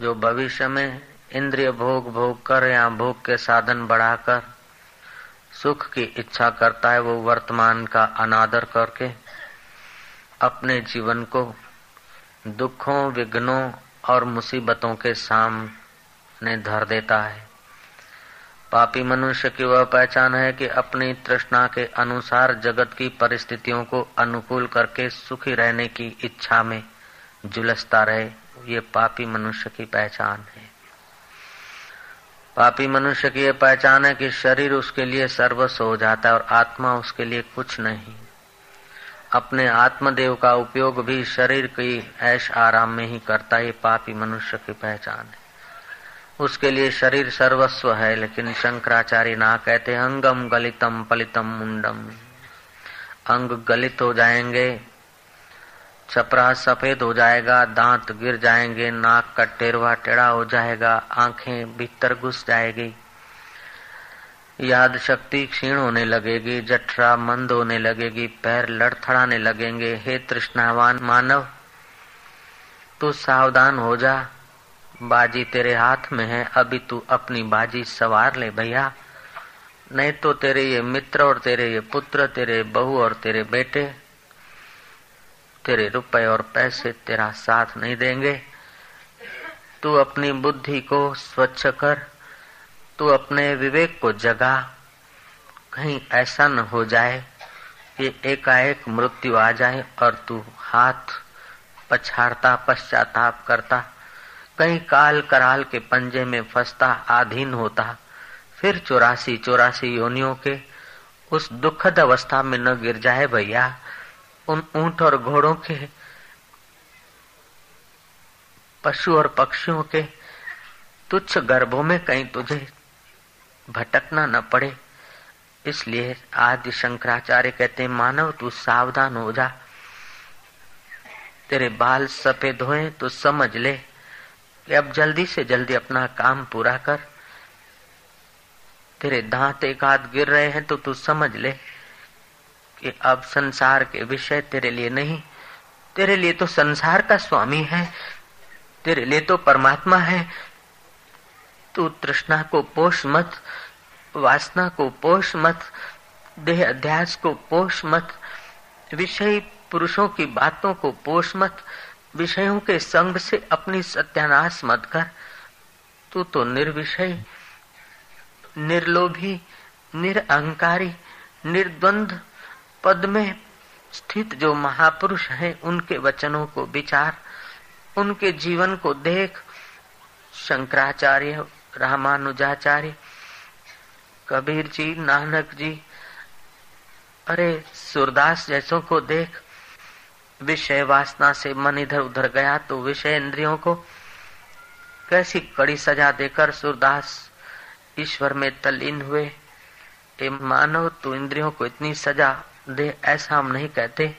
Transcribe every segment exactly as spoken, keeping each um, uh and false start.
जो भविष्य में इंद्रिय भोग भोग कर या भोग के साधन बढ़ाकर सुख की इच्छा करता है, वो वर्तमान का अनादर करके अपने जीवन को दुखों, विघ्नों और मुसीबतों के सामने धर देता है। पापी मनुष्य की वह पहचान है कि अपनी तृष्णा के अनुसार जगत की परिस्थितियों को अनुकूल करके सुखी रहने की इच्छा में झुलसता रहे, ये पापी मनुष्य की पहचान है। पापी मनुष्य की यह पहचान है कि शरीर उसके लिए सर्वस्व हो जाता है और आत्मा उसके लिए कुछ नहीं। अपने आत्मदेव का उपयोग भी शरीर की ऐश आराम में ही करता है, पापी मनुष्य की पहचान है। उसके लिए शरीर सर्वस्व है, लेकिन शंकराचार्य ना कहते अंगम गलितम पलितम मुंडम, अंग गलित हो जाएंगे, चपरा सफेद हो जाएगा, दांत गिर जाएंगे, नाक का टेरवा टेढ़ा हो जाएगा, आंखें भीतर घुस जाएगी, याद शक्ति क्षीण होने लगेगी, जठरा मंद होने लगेगी, पैर लड़खड़ाने लगेंगे। हे तृष्णावान मानव, तू सावधान हो जा, बाजी तेरे हाथ में है, अभी तू अपनी बाजी सवार ले भैया, नहीं तो तेरे ये मित्र और तेरे ये पुत्र, तेरे बहू और तेरे बेटे, तेरे रुपए और पैसे तेरा साथ नहीं देंगे। तू अपनी बुद्धि को स्वच्छ कर, तू अपने विवेक को जगा, कहीं ऐसा न हो जाए कि एकाएक मृत्यु आ जाए और तू हाथ पछाड़ता, पश्चाताप करता, कहीं काल कराल के पंजे में फंसता, आधीन होता, फिर चौरासी चौरासी योनियों के उस दुखद अवस्था में न गिर जाए भैया, उन ऊंट और घोड़ों के, पशु और पक्षियों के तुच्छ गर्भों में कहीं तुझे भटकना न पड़े। इसलिए आदि शंकराचार्य कहते मानव तू सावधान हो जा, तेरे बाल सफेद होए तो समझ ले कि अब जल्दी से जल्दी अपना काम पूरा कर, तेरे दांत एक हाथ गिर रहे हैं तो तू समझ ले कि अब संसार के विषय तेरे लिए नहीं, तेरे लिए तो संसार का स्वामी है, तेरे लिए तो परमात्मा है। तू तृष्णा को पोष मत, वासना को पोष मत, देह अध्यास को पोष मत, विषयी पुरुषों की बातों को पोष मत, विषयों के संग से अपनी सत्यानाश मत कर। तू तो निर्विषय, निर्लोभी, निरअहंकारी, निर्द्वंद पद में स्थित जो महापुरुष हैं, उनके वचनों को विचार, उनके जीवन को देख। शंकराचार्य, रामानुजाचार्य, कबीर जी, नानक जी, अरे सूरदास जैसों को देख। विषय वासना से मन इधर उधर गया तो विषय इंद्रियों को कैसी कड़ी सजा देकर सूरदास ईश्वर में तल्लीन हुए। ए मानव, तू इंद्रियों को इतनी सजा दे ऐसा हम नहीं कहते,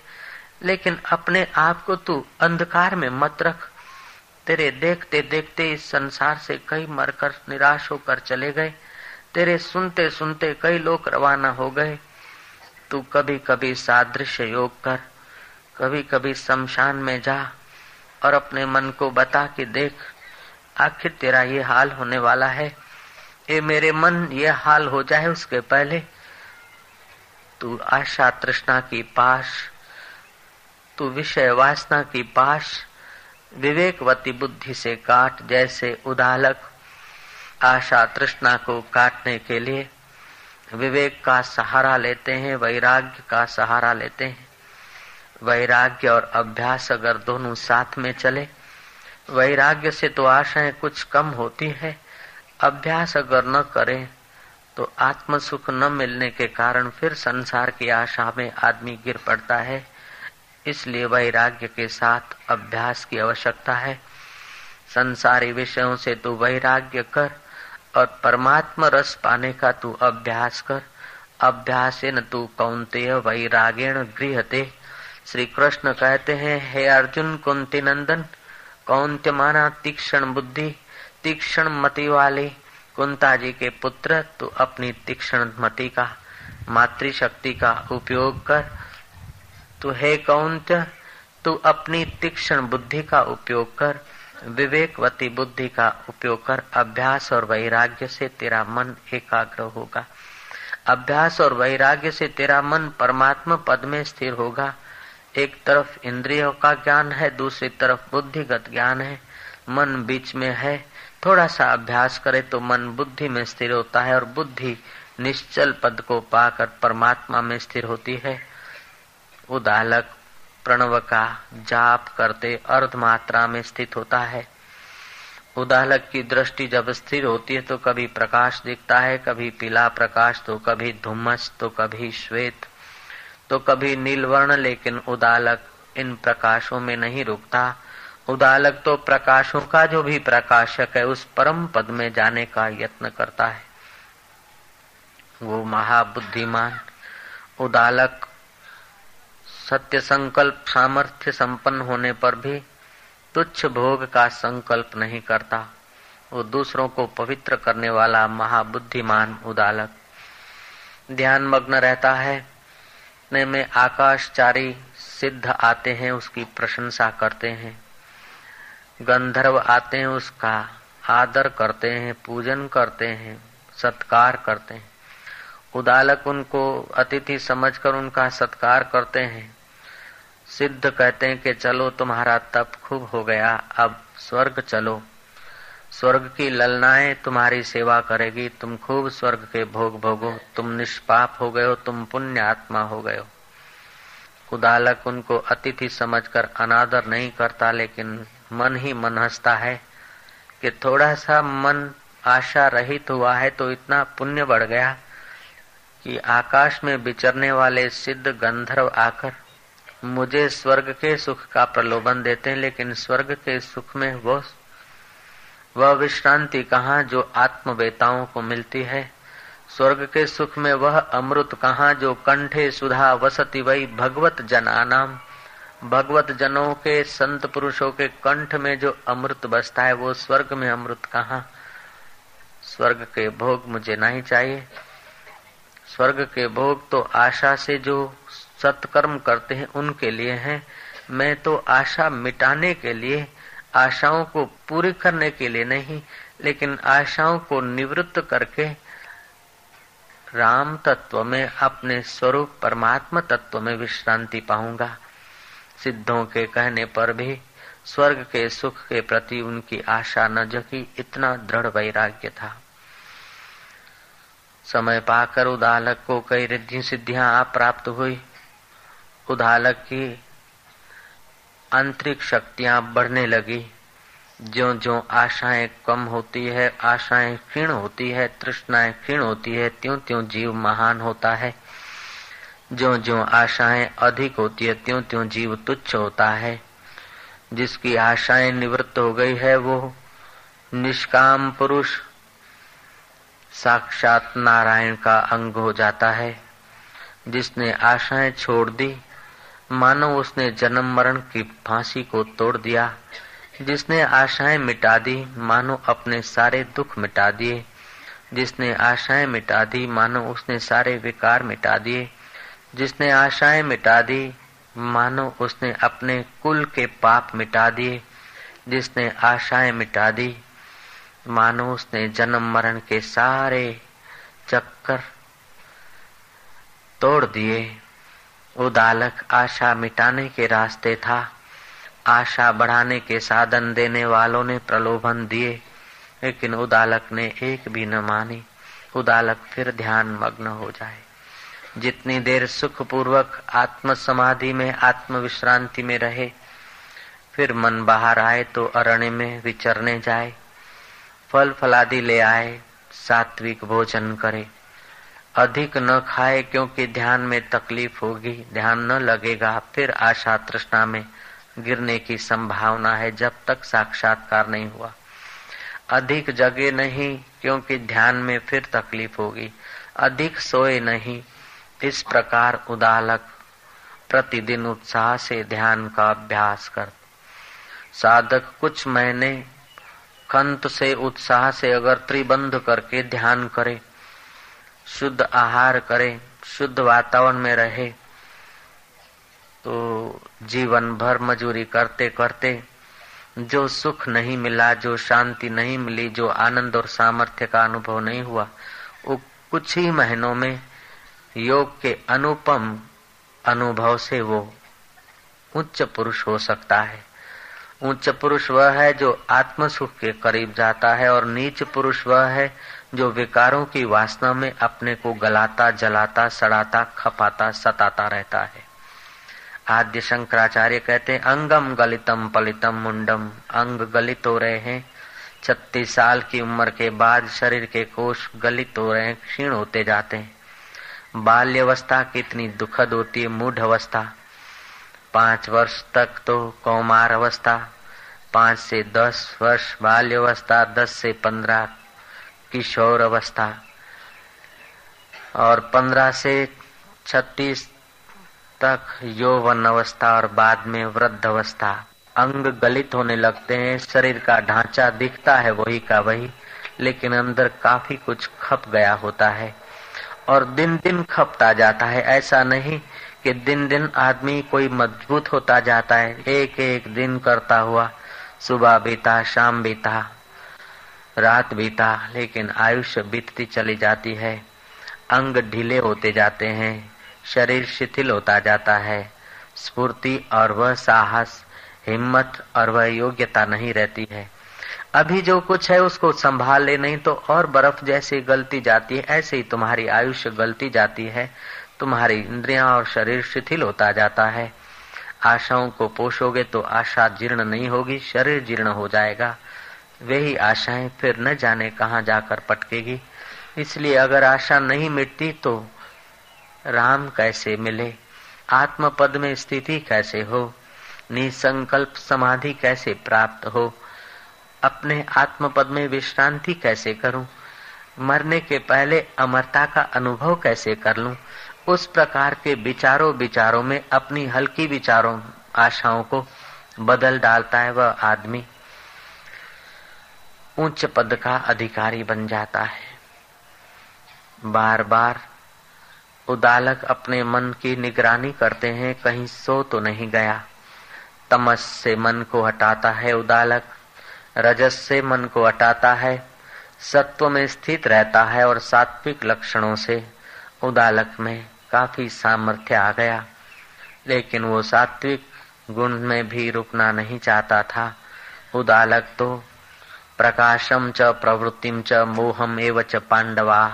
लेकिन अपने आप को तू अंधकार में मत रख। तेरे देखते देखते इस संसार से कई मरकर निराश होकर चले गए, तेरे सुनते सुनते कई लोग रवाना हो गए। तू कभी कभी सादृश्य योग कर, कभी कभी शमशान में जा और अपने मन को बता कि देख आखिर तेरा ये हाल होने वाला है। ए मेरे मन, ये हाल हो जाए उसके पहले तू आशा तृष्णा की पाश, तू विषय वासना की पाश विवेकवती बुद्धि से काट। जैसे उदालक आशा तृष्णा को काटने के लिए विवेक का सहारा लेते हैं, वैराग्य का सहारा लेते हैं। वैराग्य और अभ्यास अगर दोनों साथ में चले, वैराग्य से तो आशाएं कुछ कम होती है, अभ्यास अगर न करें तो आत्म सुख न मिलने के कारण फिर संसार की आशा में आदमी गिर पड़ता है। इसलिए वैराग्य के साथ अभ्यास की आवश्यकता है। संसारी विषयों से तू वैराग्य कर और परमात्मा रस पाने का तू अभ्यास कर। अभ्यासेन तू कौन्तेय वैरागेण गृह्यते। श्री कृष्ण कहते हैं, हे अर्जुन, कुंती नंदन, कौन्त्य माना तीक्ष्ण बुद्धि, तीक्ष्ण मति वाले कुंता जी के पुत्र, तू अपनी तीक्ष्ण मति का, मातृ शक्ति का उपयोग कर। तू हे कौन्त्य, तू अपनी तीक्ष्ण बुद्धि का उपयोग कर। विवेकवती बुद्धि का उपयोग कर अभ्यास और वैराग्य से तेरा मन एकाग्र होगा। अभ्यास और वैराग्य से तेरा मन परमात्मा पद में स्थिर होगा। एक तरफ इंद्रियों का ज्ञान है, दूसरी तरफ बुद्धिगत ज्ञान है, मन बीच में है। थोड़ा सा अभ्यास करे तो मन बुद्धि में स्थिर होता है और बुद्धि निश्चल पद को पाकर परमात्मा में स्थिर होती है। उदालक प्रणव का जाप करते अर्ध मात्रा में स्थित होता है। उदालक की दृष्टि जब स्थिर होती है तो कभी प्रकाश दिखता है, कभी पीला प्रकाश, तो कभी धुम्मस, तो कभी श्वेत, तो कभी नीलवर्ण, लेकिन उदालक इन प्रकाशों में नहीं रुकता। उदालक तो प्रकाशों का जो भी प्रकाशक है उस परम पद में जाने का यत्न करता है। वो महाबुद्धिमान उदालक सत्य संकल्प सामर्थ्य संपन्न होने पर भी तुच्छ भोग का संकल्प नहीं करता। वो दूसरों को पवित्र करने वाला महाबुद्धिमान उदालक ध्यान मग्न रहता है। ने में आकाशचारी सिद्ध आते हैं, उसकी प्रशंसा करते हैं। गंधर्व आते हैं, उसका आदर करते हैं, पूजन करते हैं, सत्कार करते हैं। उदालक उनको अतिथि समझकर उनका सत्कार करते हैं। सिद्ध कहते हैं कि चलो तुम्हारा तप खूब हो गया, अब स्वर्ग चलो, स्वर्ग की ललनाएं तुम्हारी सेवा करेगी, तुम खूब स्वर्ग के भोग भोगो, तुम निष्पाप हो गए हो, तुम पुण्य आत्मा हो गए हो। उदालक उनको अतिथि समझकर अनादर नहीं करता, लेकिन मन ही मन हंसता है कि थोड़ा सा मन आशा रहित हुआ है तो इतना पुण्य बढ़ गया कि आकाश में विचरने वाले सिद्ध गंधर्व आकर मुझे स्वर्ग के सुख का प्रलोभन देते हैं, लेकिन स्वर्ग के सुख में वो वह विश्रांति कहाँ जो आत्मवेताओं को मिलती है, स्वर्ग के सुख में वह अमृत कहाँ जो कंठे सुधा वसति वही भगवत जनानाम, भगवत जनों के संत पुरुषों के कंठ में जो अमृत बसता है वो स्वर्ग में अमृत कहाँ। स्वर्ग के भोग मुझे नहीं चाहिए। स्वर्ग के भोग तो आशा से जो सत्कर्म करते हैं उनके लिए हैं। मैं तो आशा मिटाने के लिए, आशाओं को पूरी करने के लिए नहीं, लेकिन आशाओं को निवृत्त करके राम तत्व में, अपने स्वरूप परमात्मा तत्व में विश्रांति पाऊंगा। सिद्धों के कहने पर भी स्वर्ग के सुख के प्रति उनकी आशा न जगी, इतना दृढ़ वैराग्य था। समय पाकर उदालक को कई रिद्धि सिद्धियां आप प्राप्त हुई। उदालक की आंतरिक शक्तियां बढ़ने लगी। ज्यों ज्यों आशाएं कम होती है, आशाएं क्षीण होती है, तृष्णाएं क्षीण होती है, त्यों त्यों जीव महान होता है। ज्यों ज्यों आशाएं अधिक होती है, त्यों त्यों जीव तुच्छ होता है। जिसकी आशाएं निवृत्त हो गई है वो निष्काम पुरुष साक्षात नारायण का अंग हो जाता है। जिसने आशाएं छोड़ दी मानो उसने जन्म मरण की फांसी को तोड़ दिया। जिसने आशाएं मिटा दी मानो अपने सारे दुख मिटा दिए। जिसने आशाएं मिटा दी मानो उसने सारे विकार मिटा दिए। जिसने आशाएं मिटा दी मानो उसने अपने कुल के पाप मिटा दिए। जिसने आशाएं मिटा दी मानो उसने जन्म मरण के सारे चक्कर तोड़ दिए। उदालक आशा मिटाने के रास्ते था। आशा बढ़ाने के साधन देने वालों ने प्रलोभन दिए, लेकिन उदालक ने एक भी न मानी। उदालक फिर ध्यान मग्न हो जाए। जितनी देर सुख पूर्वक आत्म समाधि में, आत्म विश्रांति में रहे, फिर मन बाहर आए तो अरण्य में विचरने जाए, फल फलादि ले आए, सात्विक भोजन करे, अधिक न खाए क्योंकि ध्यान में तकलीफ होगी, ध्यान न लगेगा, फिर आशा तृष्णा में गिरने की संभावना है जब तक साक्षात्कार नहीं हुआ। अधिक जगे नहीं क्योंकि ध्यान में फिर तकलीफ होगी, अधिक सोए नहीं। इस प्रकार उदालक प्रतिदिन उत्साह से ध्यान का अभ्यास कर। साधक कुछ महीने खंत से उत्साह से अगर त्रिबंध करके ध्यान करे, शुद्ध आहार करे, शुद्ध वातावरण में रहे, तो जीवन भर मजूरी करते करते जो सुख नहीं मिला, जो शांति नहीं मिली, जो आनंद और सामर्थ्य का अनुभव नहीं हुआ, वो कुछ ही महीनों में योग के अनुपम अनुभव से वो उच्च पुरुष हो सकता है। उच्च पुरुष वह है जो आत्म सुख के करीब जाता है, और नीच पुरुष वह है जो विकारों की वासना में अपने को गलाता, जलाता, सड़ाता, खपाता, सताता रहता है। आद्य शंकराचार्य कहते हैं, अंगम गलितम पलितम मुंडम, अंग गलित हो रहे हैं। छत्तीस साल की उम्र के बाद शरीर के कोष गलित हो रहे हैं, क्षीण होते जाते हैं। बाल्यवस्था कितनी दुखद होती है, मूढ़ अवस्था। पांच वर्ष तक तो कौमार अवस्था, पांच से दस वर्ष बाल्यवस्था, दस से पंद्रह किशोर अवस्था, और पंद्रह से छत्तीस तक यौवन अवस्था, और बाद में वृद्ध अवस्था। अंग गलित होने लगते हैं, शरीर का ढांचा दिखता है वही का वही, लेकिन अंदर काफी कुछ खप गया होता है और दिन दिन खपता जाता है। ऐसा नहीं कि दिन दिन आदमी कोई मजबूत होता जाता है, एक एक दिन करता हुआ सुबह बीता, शाम बीता, रात बीता, लेकिन आयुष्य बीतती चली जाती है। अंग ढीले होते जाते हैं, शरीर शिथिल होता जाता है, स्फूर्ति और वह साहस, हिम्मत और वह योग्यता नहीं रहती है। अभी जो कुछ है उसको संभाल ले, नहीं तो और बर्फ जैसे गलती जाती है। ऐसे ही तुम्हारी आयुष्य गलती जाती है, तुम्हारी इंद्रियां और शरीर शिथिल होता जाता है। आशाओं को पोषोगे तो आशा जीर्ण नहीं होगी, शरीर जीर्ण हो जाएगा, वही आशाएं फिर न जाने कहां जाकर पटकेगी। इसलिए अगर आशा नहीं मिटती तो राम कैसे मिले, आत्म पद में स्थिति कैसे हो, निसंकल्प समाधि कैसे प्राप्त हो, अपने आत्म पद में विश्रांति कैसे करूं, मरने के पहले अमरता का अनुभव कैसे कर लूं। उस प्रकार के विचारों विचारों में अपनी हल्की विचारों आशाओं को बदल डालता है, वह आदमी उच्च पद का अधिकारी बन जाता है। बार बार उदालक अपने मन की निगरानी करते हैं, कहीं सो तो नहीं गया। तमस से मन को हटाता है उदालक, रजस से मन को हटाता है, सत्व में स्थित रहता है, और सात्विक लक्षणों से उदालक में काफी सामर्थ्य आ गया। लेकिन वो सात्विक गुण में भी रुकना नहीं चाहता था। उदालक तो प्रकाशम च प्रवृत्तिम च मोहम एव च पांडवा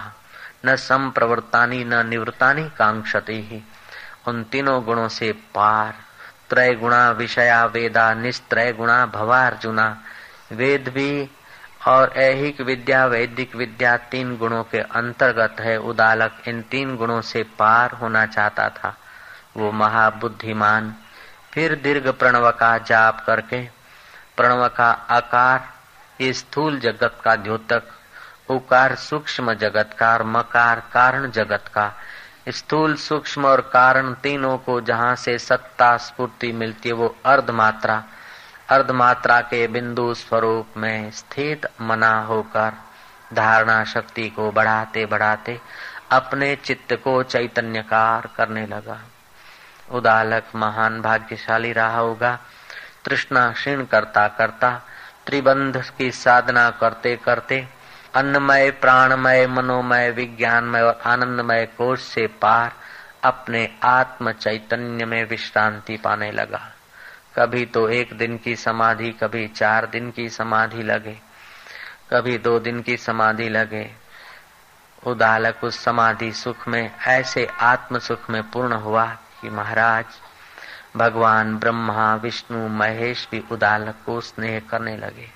न संप्रवृत्तानि न निवृत्तानि कांक्षति। उन तीनों गुणों से पार, त्रय गुणा विषया वेदा निस्त्रय गुणा भवार्जुना, वेद भी और ऐहिक विद्या, वैदिक विद्या, तीन गुणों के अंतर्गत है उदालक। इन तीन गुणों से पार होना चाहता था वो महाबुद्धिमान। फिर दीर्घ प्रणव का जाप करके, प्रणव का आकार ये स्थूल जगत का द्योतक, उकार सूक्ष्म जगत का, और मकार कारण जगत का। स्थूल, सूक्ष्म और कारण तीनों को जहाँ से सत्ता स्फूर्ति मिलती है वो अर्धमात्रा। अर्धमात्रा के बिंदु स्वरूप में स्थित मना होकर धारणा शक्ति को बढ़ाते बढ़ाते अपने चित्त को चैतन्यकार करने लगा। उदालक महान भाग्यशाली रहा होगा। तृष्णा क्षीण करता करता, त्रिबंध की साधना करते करते, अन्नमय, प्राणमय, मनोमय, विज्ञानमय और आनंदमय कोष से पार अपने आत्म चैतन्य में विश्रांति पाने लगा। कभी तो एक दिन की समाधि, कभी चार दिन की समाधि लगे, कभी दो दिन की समाधि लगे। उदालक उस समाधि सुख में, ऐसे आत्म सुख में पूर्ण हुआ कि महाराज भगवान ब्रह्मा, विष्णु, महेश भी उदालक को स्नेह करने लगे।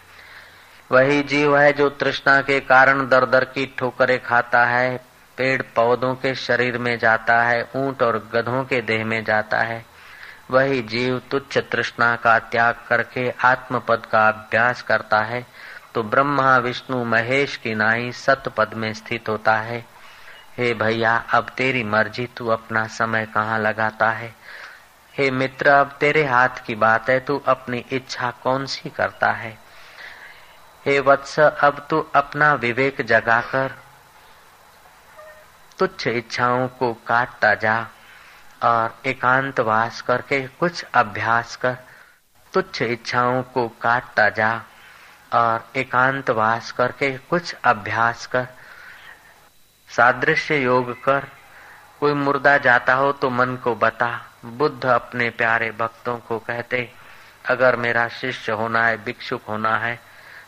वही जीव है जो तृष्णा के कारण दर दर की ठोकरें खाता है, पेड़ पौधों के शरीर में जाता है, ऊंट और गधों के देह में जाता है। वही जीव तुच्छ तृष्णा का त्याग करके आत्मपद का अभ्यास करता है तो ब्रह्मा, विष्णु, महेश की नाई सतपद में स्थित होता है। हे भैया, अब तेरी मर्जी, तू अपना समय कहाँ लगाता है। हे मित्र, अब तेरे हाथ की बात है, तू अपनी इच्छा कौन सी करता है। हे वत्स, अब तू अपना विवेक जगाकर तुच्छ इच्छाओं को काटता जा और एकांतवास करके कुछ अभ्यास कर। तुच्छ इच्छाओं को काटता जा और एकांतवास करके कुछ अभ्यास कर, सादृश्य योग कर। कोई मुर्दा जाता हो तो मन को बता। बुद्ध अपने प्यारे भक्तों को कहते, अगर मेरा शिष्य होना है, भिक्षुक होना है,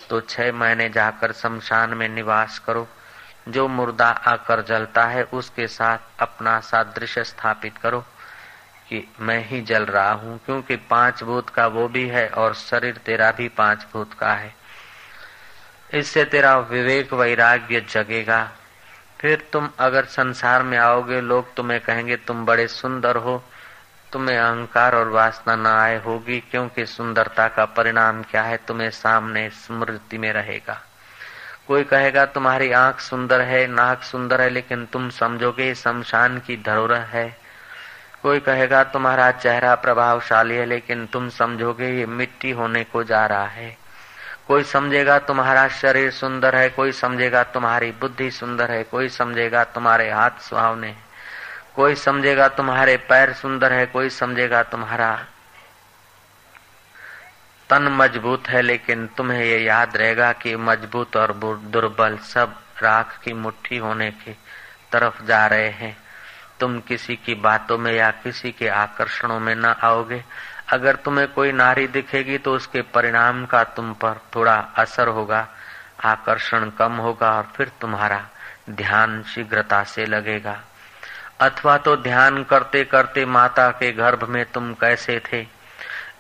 तो छह महीने जाकर शमशान में निवास करो। जो मुर्दा आकर जलता है उसके साथ अपना सादृश्य स्थापित करो कि मैं ही जल रहा हूँ, क्योंकि पांच भूत का वो भी है और शरीर तेरा भी पांच भूत का है। इससे तेरा विवेक वैराग्य जगेगा। फिर तुम अगर संसार में आओगे, लोग तुम्हें कहेंगे तुम बड़े सुंदर हो। तुम्हें अहंकार और वासना न आए होगी, क्योंकि सुंदरता का परिणाम क्या है तुम्हें सामने स्मृति में रहेगा। कोई कहेगा तुम्हारी आंख सुंदर है, नाक सुंदर है, लेकिन तुम समझोगे शमशान की धरोहर है। कोई कहेगा तुम्हारा चेहरा प्रभावशाली है, लेकिन तुम समझोगे ये मिट्टी होने को जा रहा है। कोई समझेगा तुम्हारा शरीर सुंदर है, कोई समझेगा तुम्हारी बुद्धि सुंदर है, कोई समझेगा तुम्हारे हाथ सुहावने हैं, कोई समझेगा तुम्हारे पैर सुंदर है, कोई समझेगा तुम्हारा तन मजबूत है, लेकिन तुम्हें ये याद रहेगा कि मजबूत और दुर्बल सब राख की मुट्ठी होने की तरफ जा रहे हैं। तुम किसी की बातों में या किसी के आकर्षणों में न आओगे। अगर तुम्हें कोई नारी दिखेगी तो उसके परिणाम का तुम पर थोड़ा असर होगा, आकर्षण कम होगा और फिर तुम्हारा ध्यान शीघ्रता से लगेगा। अथवा तो ध्यान करते करते माता के गर्भ में तुम कैसे थे,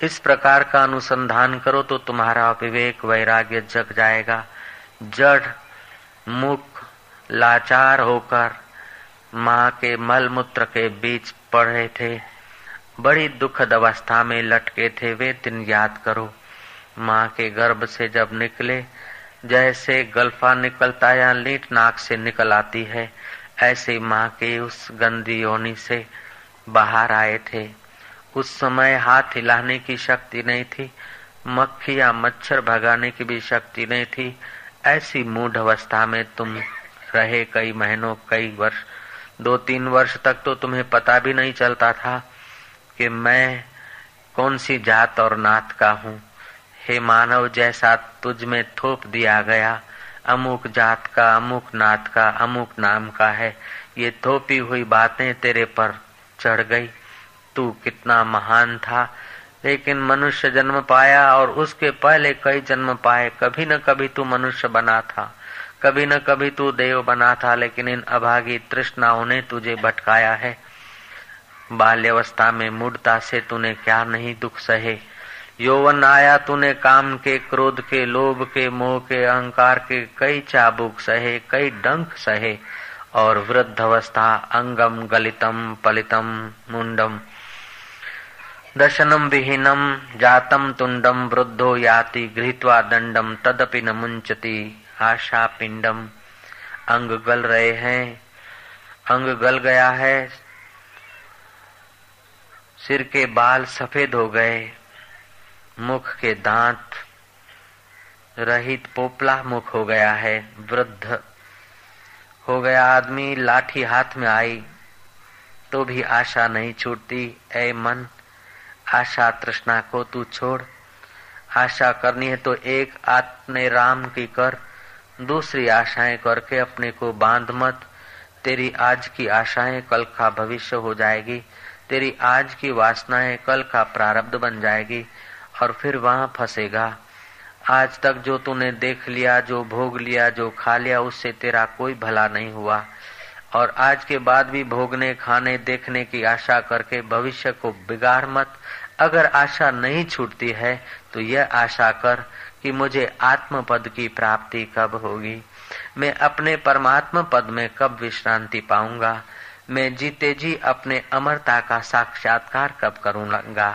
इस प्रकार का अनुसंधान करो तो तुम्हारा विवेक वैराग्य जग जाएगा। जड़ मूक लाचार होकर मां के मल मूत्र के बीच पड़े थे, बड़ी दुखद अवस्था में लटके थे, वे दिन याद करो। मां के गर्भ से जब निकले, जैसे गल्फा निकलता या लीट नाक से निकल आती है, ऐसे मां के उस गंदी योनि से बाहर आए थे। उस समय हाथ हिलाने की शक्ति नहीं थी, मक्खी या मच्छर भगाने की भी शक्ति नहीं थी। ऐसी मूढ़ अवस्था में तुम रहे कई महीनों, कई वर्ष, दो तीन वर्ष तक तो तुम्हें पता भी नहीं चलता था कि मैं कौन सी जात और नात का हूँ। हे मानव, जैसा तुझ में थोप दिया गया अमुक जात का, अमुक नात का, अमुक नाम का है, ये थोपी हुई बातें तेरे पर चढ़ गई। तू कितना महान था, लेकिन मनुष्य जन्म पाया और उसके पहले कई जन्म पाए। कभी न कभी तू मनुष्य बना था, कभी न कभी तू देव बना था, लेकिन इन अभागी तृष्णाओं ने तुझे भटकाया है। बाल्यावस्था में मूढ़ता से तूने क्या नहीं दुख सहे। यौवन आया, तूने काम के, क्रोध के, लोभ के, मोह के, अहंकार के कई चाबुक सहे, कई डंक सहे। और वृद्धावस्था अंगम गलितम पलितम मुंडम दशनम विहीनम जातम तुंडम वृद्धो याति गृहीत्वा दंडम तदपि न मुंचति आशा पिंडम। अंग गल रहे हैं, अंग गल गया है, सिर के बाल सफेद हो गए, मुख के दांत रहित पोपला मुख हो गया है, वृद्ध हो गया आदमी, लाठी हाथ में आई तो भी आशा नहीं छूटती। ऐ मन, आशा तृष्णा को तू छोड़। आशा करनी है तो एक आत्मे राम की कर, दूसरी आशाएं करके अपने को बांध मत। तेरी आज की आशाएं कल का भविष्य हो जाएगी, तेरी आज की वासनाएं कल का प्रारब्ध बन जाएगी और फिर वहां फंसेगा। आज तक जो तूने देख लिया, जो भोग लिया, जो खा लिया, उससे तेरा कोई भला नहीं हुआ। और आज के बाद भी भोगने, खाने, देखने की आशा करके भविष्य को बिगाड़ मत। अगर आशा नहीं छूटती है तो यह आशा कर कि मुझे आत्म पद की प्राप्ति कब होगी, मैं अपने परमात्मा पद में कब विश्रांति पाऊंगा, मैं जीते जी अपने अमरता का साक्षात्कार कब करूंगा।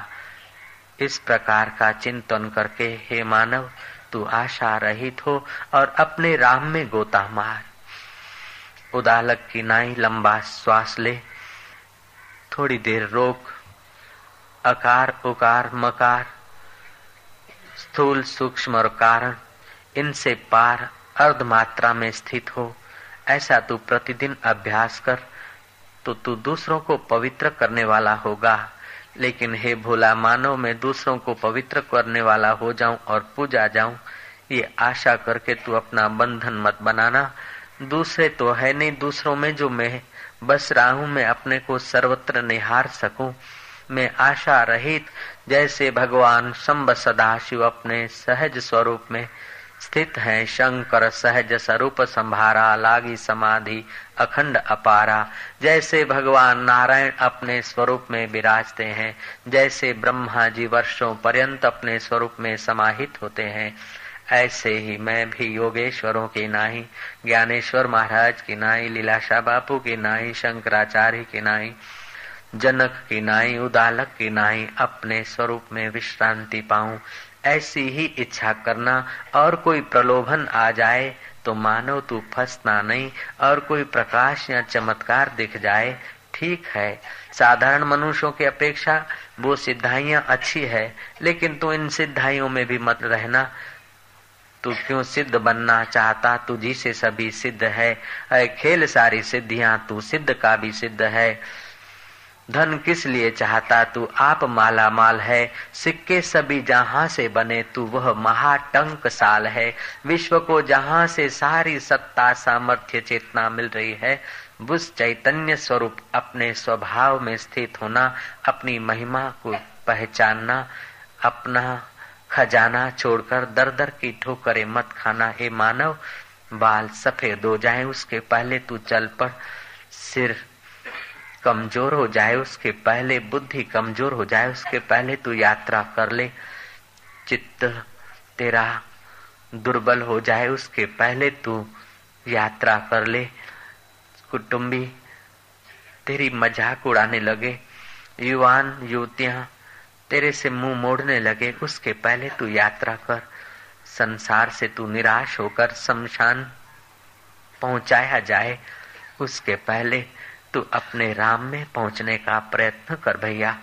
इस प्रकार का चिंतन करके हे मानव, तू आशा रहित हो और अपने राम में गोता मार। उदालक की नाई लंबा श्वास ले, थोड़ी देर रोक, अकार, उकार, मकार, स्थूल, सूक्ष्म और कारण, इनसे पार अर्ध मात्रा में स्थित हो। ऐसा तू प्रतिदिन अभ्यास कर तो तू दूसरों को पवित्र करने वाला होगा। लेकिन हे भोला, मानो मैं दूसरों को पवित्र करने वाला हो जाऊं और पूजा जाऊं, ये आशा करके तू अपना बंधन मत बनाना। दूसरे तो है नहीं, दूसरों में जो मैं बस रहा हूं, मैं अपने को सर्वत्र निहार सकूं। मैं आशा रहित जैसे भगवान शंभ सदाशिव अपने सहज स्वरूप में स्थित है। शंकर सहज स्वरूप संभारा, लागी समाधि अखंड अपारा। जैसे भगवान नारायण अपने स्वरूप में विराजते हैं, जैसे ब्रह्मा जी वर्षों पर्यंत अपने स्वरूप में समाहित होते हैं, ऐसे ही मैं भी योगेश्वरों की नाई, ज्ञानेश्वर महाराज की नाई, लीलाशाह बापू की नाई, शंकराचार्य की नाई, जनक की नाई, उदालक की नाई अपने स्वरूप में विश्रांति पाऊं, ऐसी ही इच्छा करना। और कोई प्रलोभन आ जाए तो मानो तू फंसना नहीं, और कोई प्रकाश या चमत्कार दिख जाए ठीक है। साधारण मनुष्यों की अपेक्षा वो सिद्धाइयां अच्छी है, लेकिन तू इन सिद्धाइयों में भी मत रहना। तू क्यों सिद्ध बनना चाहता? तुझी से सभी सिद्ध है। ऐ खेल सारी सिद्धियां, तू सिद्ध का भी सिद्ध है। धन किस लिए चाहता? तू आप माला माल है। सिक्के सभी जहां से बने, तू वह महाटंकसाल है। विश्व को जहां से सारी सत्ता सामर्थ्य चेतना मिल रही है, उस चैतन्य स्वरूप अपने स्वभाव में स्थित होना, अपनी महिमा को पहचानना, अपना खजाना छोड़कर दर दर की ठोकरें मत खाना। हे मानव, बाल सफेद हो जाए उसके पहले तू चल पड़, सिर कमजोर हो जाए उसके पहले, बुद्धि कमजोर हो जाए उसके पहले तू यात्रा कर ले, चित्त तेरा दुर्बल हो जाए उसके पहले तू यात्रा कर ले, कुटुंबी तेरी मजाक उड़ाने लगे, युवान युवतियां तेरे से मुंह मोड़ने लगे उसके पहले तू यात्रा कर। संसार से तू निराश होकर शमशान पहुंचाया जाए उसके पहले तू अपने राम में पहुंचने का प्रयत्न कर भैया।